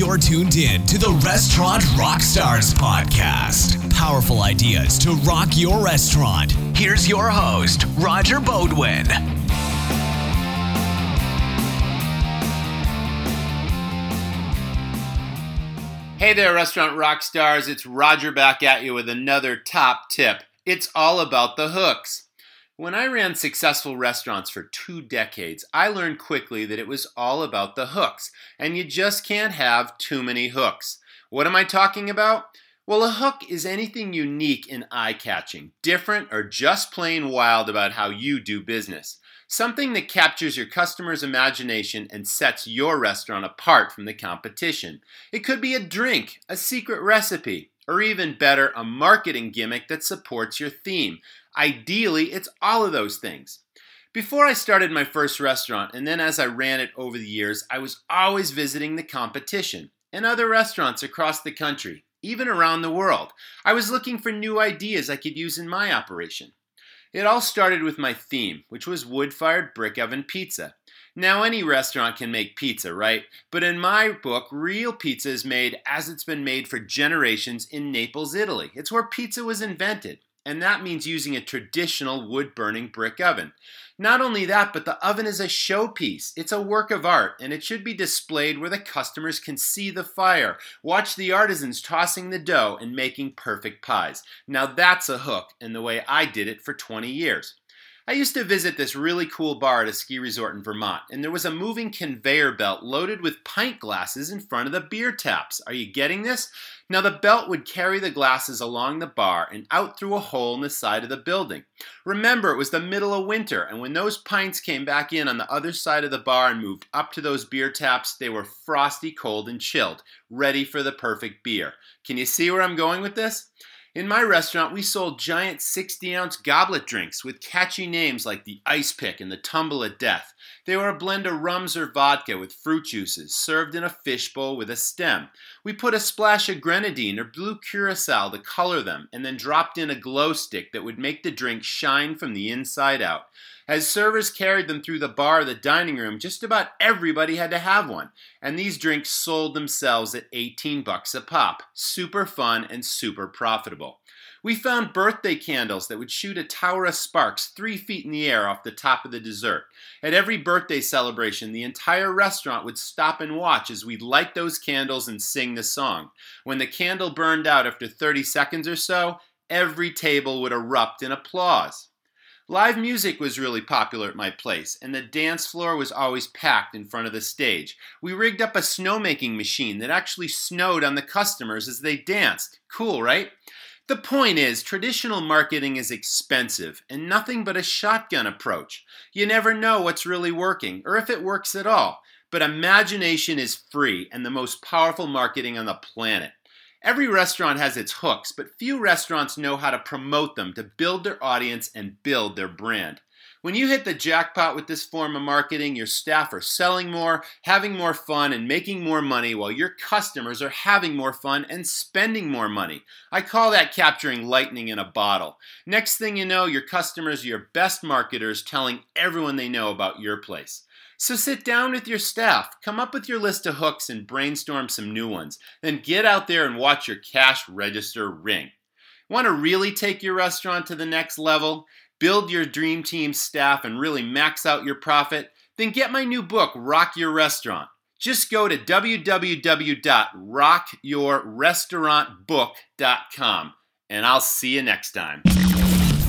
you're tuned in to the Restaurant Rockstars podcast. Powerful ideas to rock your restaurant. Here's your host, Roger Bodwin. Hey there, Restaurant Rockstars. It's Roger back at you with another top tip. It's all about the hooks. When I ran successful restaurants for 2 decades, I learned quickly that it was all about the hooks, and you just can't have too many hooks. What am I talking about? Well, a hook is anything unique and eye-catching, different, or just plain wild about how you do business. Something that captures your customer's imagination and sets your restaurant apart from the competition. It could be a drink, a secret recipe, or even better, a marketing gimmick that supports your theme. Ideally, it's all of those things. Before I started my first restaurant, and then as I ran it over the years, I was always visiting the competition and other restaurants across the country, even around the world. I was looking for new ideas I could use in my operation. It all started with my theme, which was wood-fired brick oven pizza. Now, any restaurant can make pizza, right? But in my book, real pizza is made as it's been made for generations in Naples, Italy. It's where pizza was invented, and that means using a traditional wood-burning brick oven. Not only that, but the oven is a showpiece. It's a work of art, and it should be displayed where the customers can see the fire, watch the artisans tossing the dough, and making perfect pies. Now that's a hook, and the way I did it for 20 years. I used to visit this really cool bar at a ski resort in Vermont, and there was a moving conveyor belt loaded with pint glasses in front of the beer taps. Are you getting this? Now the belt would carry the glasses along the bar and out through a hole in the side of the building. Remember, it was the middle of winter, and when those pints came back in on the other side of the bar and moved up to those beer taps, they were frosty, cold, and chilled, ready for the perfect beer. Can you see where I'm going with this? In my restaurant, we sold giant 60-ounce goblet drinks with catchy names like the Ice Pick and the Tumble of Death. They were a blend of rums or vodka with fruit juices, served in a fishbowl with a stem. We put a splash of grenadine or blue curacao to color them, and then dropped in a glow stick that would make the drink shine from the inside out. As servers carried them through the bar or the dining room, just about everybody had to have one. And these drinks sold themselves at $18 a pop. Super fun and super profitable. We found birthday candles that would shoot a tower of sparks 3 feet in the air off the top of the dessert. At every birthday celebration, the entire restaurant would stop and watch as we'd light those candles and sing the song. When the candle burned out after 30 seconds or so, every table would erupt in applause. Live music was really popular at my place, and the dance floor was always packed in front of the stage. We rigged up a snowmaking machine that actually snowed on the customers as they danced. Cool, right? The point is, traditional marketing is expensive and nothing but a shotgun approach. You never know what's really working or if it works at all, but imagination is free and the most powerful marketing on the planet. Every restaurant has its hooks, but few restaurants know how to promote them to build their audience and build their brand. When you hit the jackpot with this form of marketing, your staff are selling more, having more fun, and making more money while your customers are having more fun and spending more money. I call that capturing lightning in a bottle. Next thing you know, your customers are your best marketers telling everyone they know about your place. So sit down with your staff, come up with your list of hooks and brainstorm some new ones. Then get out there and watch your cash register ring. Want to really take your restaurant to the next level? Build your dream team staff and really max out your profit? Then get my new book, Rock Your Restaurant. Just go to www.rockyourrestaurantbook.com and I'll see you next time.